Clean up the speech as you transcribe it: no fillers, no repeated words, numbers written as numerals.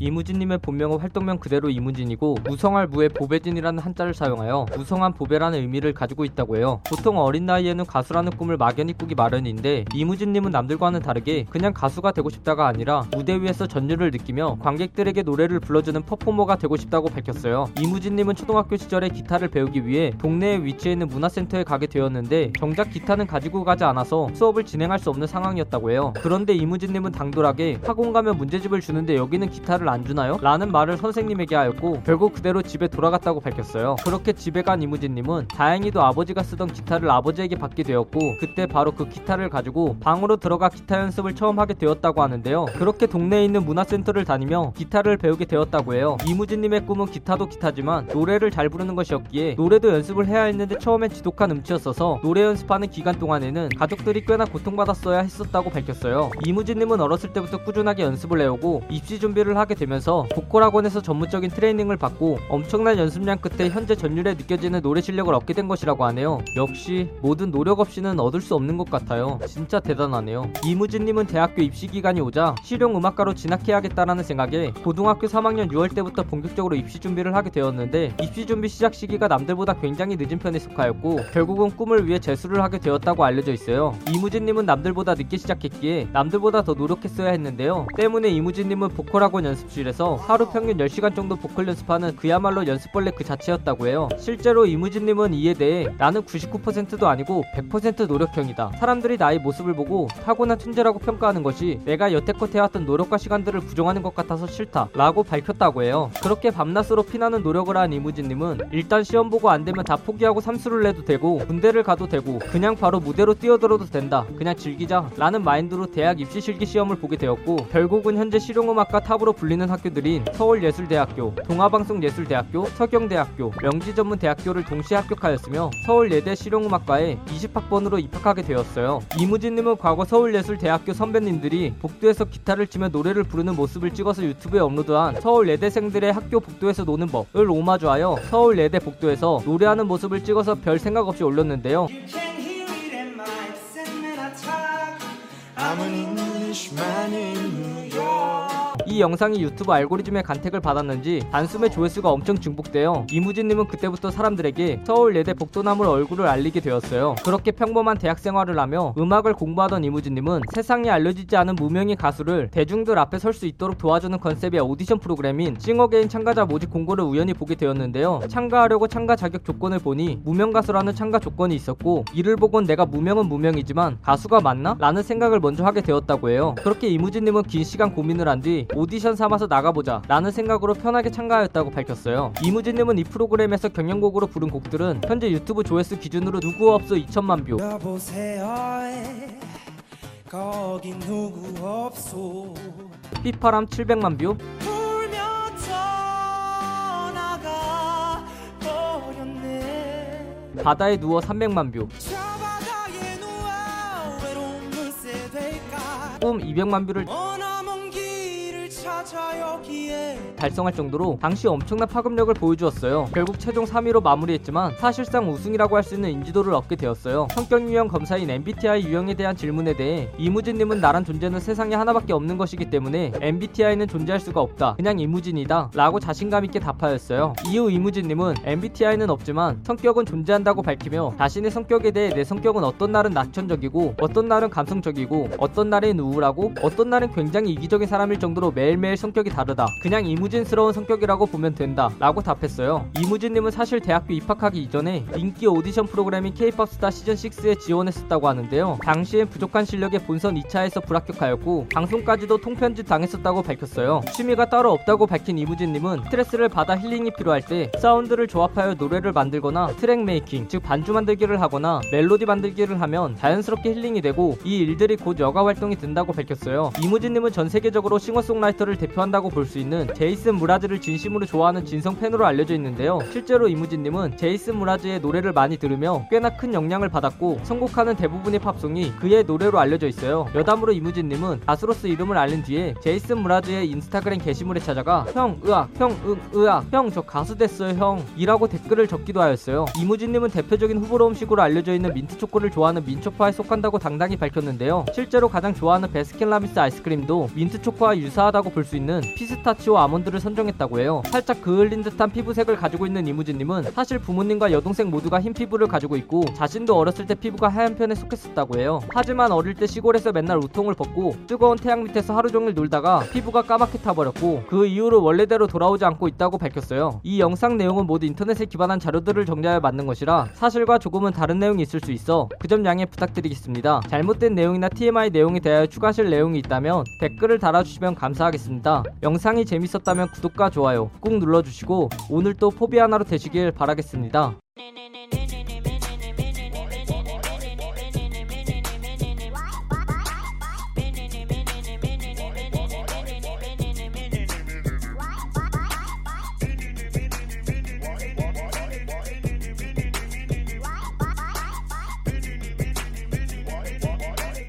이무진님의 본명은 활동명 그대로 이무진이고 무성할 무에 보배진이라는 한자를 사용하여 무성한 보배라는 의미를 가지고 있다고 해요. 보통 어린 나이에는 가수라는 꿈을 막연히 꾸기 마련인데 이무진님은 남들과는 다르게 그냥 가수가 되고 싶다가 아니라 무대 위에서 전율을 느끼며 관객들에게 노래를 불러주는 퍼포머가 되고 싶다고 밝혔어요. 이무진님은 초등학교 시절에 기타를 배우기 위해 동네에 위치해 있는 문화센터에 가게 되었는데 정작 기타는 가지고 가지 않아서 수업을 진행할 수 없는 상황이었다고 해요. 그런데 이무진님은 당돌하게 학원 가면 문제집을 주는데 여기는 기타를 안 주나요? 라는 말을 선생님에게 하였고 결국 그대로 집에 돌아갔다고 밝혔어요. 그렇게 집에 간 이무진님은 다행히도 아버지가 쓰던 기타를 아버지에게 받게 되었고 그때 바로 그 기타를 가지고 방으로 들어가 기타 연습을 처음 하게 되었다고 하는데요. 그렇게 동네에 있는 문화센터를 다니며 기타를 배우게 되었다고 해요. 이무진님의 꿈은 기타도 기타지만 노래를 잘 부르는 것이었기에 노래도 연습을 해야 했는데 처음엔 지독한 음치였어서 노래 연습하는 기간 동안에는 가족들이 꽤나 고통받았어야 했었다고 밝혔어요. 이무진님은 어렸을 때부터 꾸준하게 연습을 해오고 입시 준비를 하게 되면서 보컬 학원에서 전문적인 트레이닝을 받고 엄청난 연습량 끝에 현재 전율에 느껴지는 노래 실력을 얻게 된 것이라고 하네요. 역시 모든 노력 없이는 얻을 수 없는 것 같아요. 진짜 대단하네요. 이무진님은 대학교 입시 기간이 오자 실용음악과로 진학해야겠다라는 생각에 고등학교 3학년 6월 때부터 본격적으로 입시 준비를 하게 되었는데 입시 준비 시작 시기가 남들보다 굉장히 늦은 편에 속하였고 결국은 꿈을 위해 재수를 하게 되었다고 알려져 있어요. 이무진님은 남들보다 늦게 시작했기에 남들보다 더 노력했어야 했는데요. 때문에 이무진님은 보컬학원 연습실에서 하루 평균 10시간 정도 보컬 연습하는 그야말로 연습벌레 그 자체였다고 해요. 실제로 이무진님은 이에 대해 나는 99%도 아니고 100% 노력형이다. 사람들이 나의 모습을 보고 타고난 천재라고 평가하는 것이 내가 여태껏 해왔던 노력과 시간들을 부정하는 것 같아서 싫다 라고 밝혔다고 해요. 그렇게 밤낮으로 피나는 노력을 한 이무진님은 일단 시험 보고 안되면 다 포기하고 삼수를 해도 되고 군대를 가도 되고 그냥 바로 무대로 뛰어들어도 된다. 그냥 즐기자 라는 마인드로 대학 입시 실기 시험을 보게 되었고 결국은 현재 실용음악과 탑으로 불리는 학교들인 서울예술대학교, 동아방송예술대학교, 서경대학교, 명지전문대학교를 동시에 합격하였으며 서울예대 실용음악과에 20학번으로 입학하게 되었어요. 이무진님은 과거 서울예술대학교 선배님들이 복도에서 기타를 치며 노래를 부르는 모습을 찍어서 유튜브에 업로드한 서울예대생들의 학교 복도에서 노는 법을 오마주하여 서울예대 복도에서 노래하는 모습을 찍어서 별 생각 없이 올렸는데요. 이 영상이 유튜브 알고리즘의 간택을 받았는지 단숨에 조회수가 엄청 증폭되어 이무진님은 그때부터 사람들에게 서울예대 복도나물 얼굴을 알리게 되었어요. 그렇게 평범한 대학생활을 하며 음악을 공부하던 이무진님은 세상에 알려지지 않은 무명의 가수를 대중들 앞에 설 수 있도록 도와주는 컨셉의 오디션 프로그램인 싱어게인 참가자 모집 공고를 우연히 보게 되었는데요. 참가하려고 참가 자격 조건을 보니 무명 가수라는 참가 조건이 있었고 이를 보곤 내가 무명은 무명이지만 가수가 맞나? 라는 생각을 먼저 하게 되었다고 해요. 그렇게 이무진님은 긴 시간 고민을 한 뒤 오디션 삼아서 나가보자 라는 생각으로 편하게 참가하였다고 밝혔어요. 이무진님은 이 프로그램에서 경연곡으로 부른 곡들은 현재 유튜브 조회수 기준으로 누구 없어 2천만 뷰, 거긴 누구 없소, 삐파람 700만 뷰, 바다에 누워 300만 뷰, 꿈 200만 뷰를 달성할 정도로 당시 엄청난 파급력을 보여주었어요. 결국 최종 3위로 마무리했지만 사실상 우승이라고 할 수 있는 인지도를 얻게 되었어요. 성격 유형 검사인 MBTI 유형에 대한 질문에 대해 이무진님은 나란 존재는 세상에 하나밖에 없는 것이기 때문에 MBTI는 존재할 수가 없다. 그냥 이무진이다 라고 자신감 있게 답하였어요. 이후 이무진님은 MBTI는 없지만 성격은 존재한다고 밝히며 자신의 성격에 대해 내 성격은 어떤 날은 낙천적이고 어떤 날은 감성적이고 어떤 날은 우울하고 어떤 날은 굉장히 이기적인 사람일 정도로 매일매일 성격이 다르다. 그냥 이무진스러운 성격이라고 보면 된다 라고 답했어요. 이무진님은 사실 대학교 입학하기 이전에 인기 오디션 프로그램인 K-POP스타 시즌6에 지원했었다고 하는데요. 당시엔 부족한 실력에 본선 2차에서 불합격하였고 방송까지도 통편집 당했었다고 밝혔어요. 취미가 따로 없다고 밝힌 이무진님은 스트레스를 받아 힐링이 필요할 때 사운드를 조합하여 노래를 만들거나 트랙 메이킹, 즉 반주 만들기를 하거나 멜로디 만들기를 하면 자연스럽게 힐링이 되고 이 일들이 곧 여가 활동이 된다고 밝혔어요. 이무진님은 전 세계적으로 싱어송라이터를 대표한다고 볼 수 있는 제이슨 무라즈를 진심으로 좋아하는 진성 팬으로 알려져 있는데요. 실제로 이무진님은 제이슨 무라즈의 노래를 많이 들으며 꽤나 큰 영향을 받았고 선곡하는 대부분의 팝송이 그의 노래로 알려져 있어요. 여담으로 이무진님은 가수로서 이름을 알린 뒤에 제이슨 무라즈의 인스타그램 게시물에 찾아가 형 으악, 형 응 으악, 형 저 가수 됐어요 형 이라고 댓글을 적기도 하였어요. 이무진님은 대표적인 후보로 음식으로 알려져 있는 민트초코를 좋아하는 민초파에 속한다고 당당히 밝혔는데요. 실제로 가장 좋아하는 베스킨라빈스 아이스크림도 민트초코와 유사하다고 볼 수 수 있는 피스타치오 아몬드를 선정했다고 해요. 살짝 그을린 듯한 피부색을 가지고 있는 이무진님은 사실 부모님과 여동생 모두가 흰 피부를 가지고 있고 자신도 어렸을 때 피부가 하얀 편에 속했었다고 해요. 하지만 어릴 때 시골에서 맨날 우통을 벗고 뜨거운 태양 밑에서 하루 종일 놀다가 피부가 까맣게 타버렸고 그 이후로 원래대로 돌아오지 않고 있다고 밝혔어요. 이 영상 내용은 모두 인터넷에 기반한 자료들을 정리하여 만든 것이라 사실과 조금은 다른 내용이 있을 수 있어 그 점 양해 부탁드리겠습니다. 잘못된 내용이나 TMI 내용에 대하여 추가하실 내용이 있다면 댓글을 달아주시면 감사하겠습니다. 영상이 재밌었다면 구독과 좋아요 꾹 눌러주시고 오늘도 포비아나로 되시길 바라겠습니다.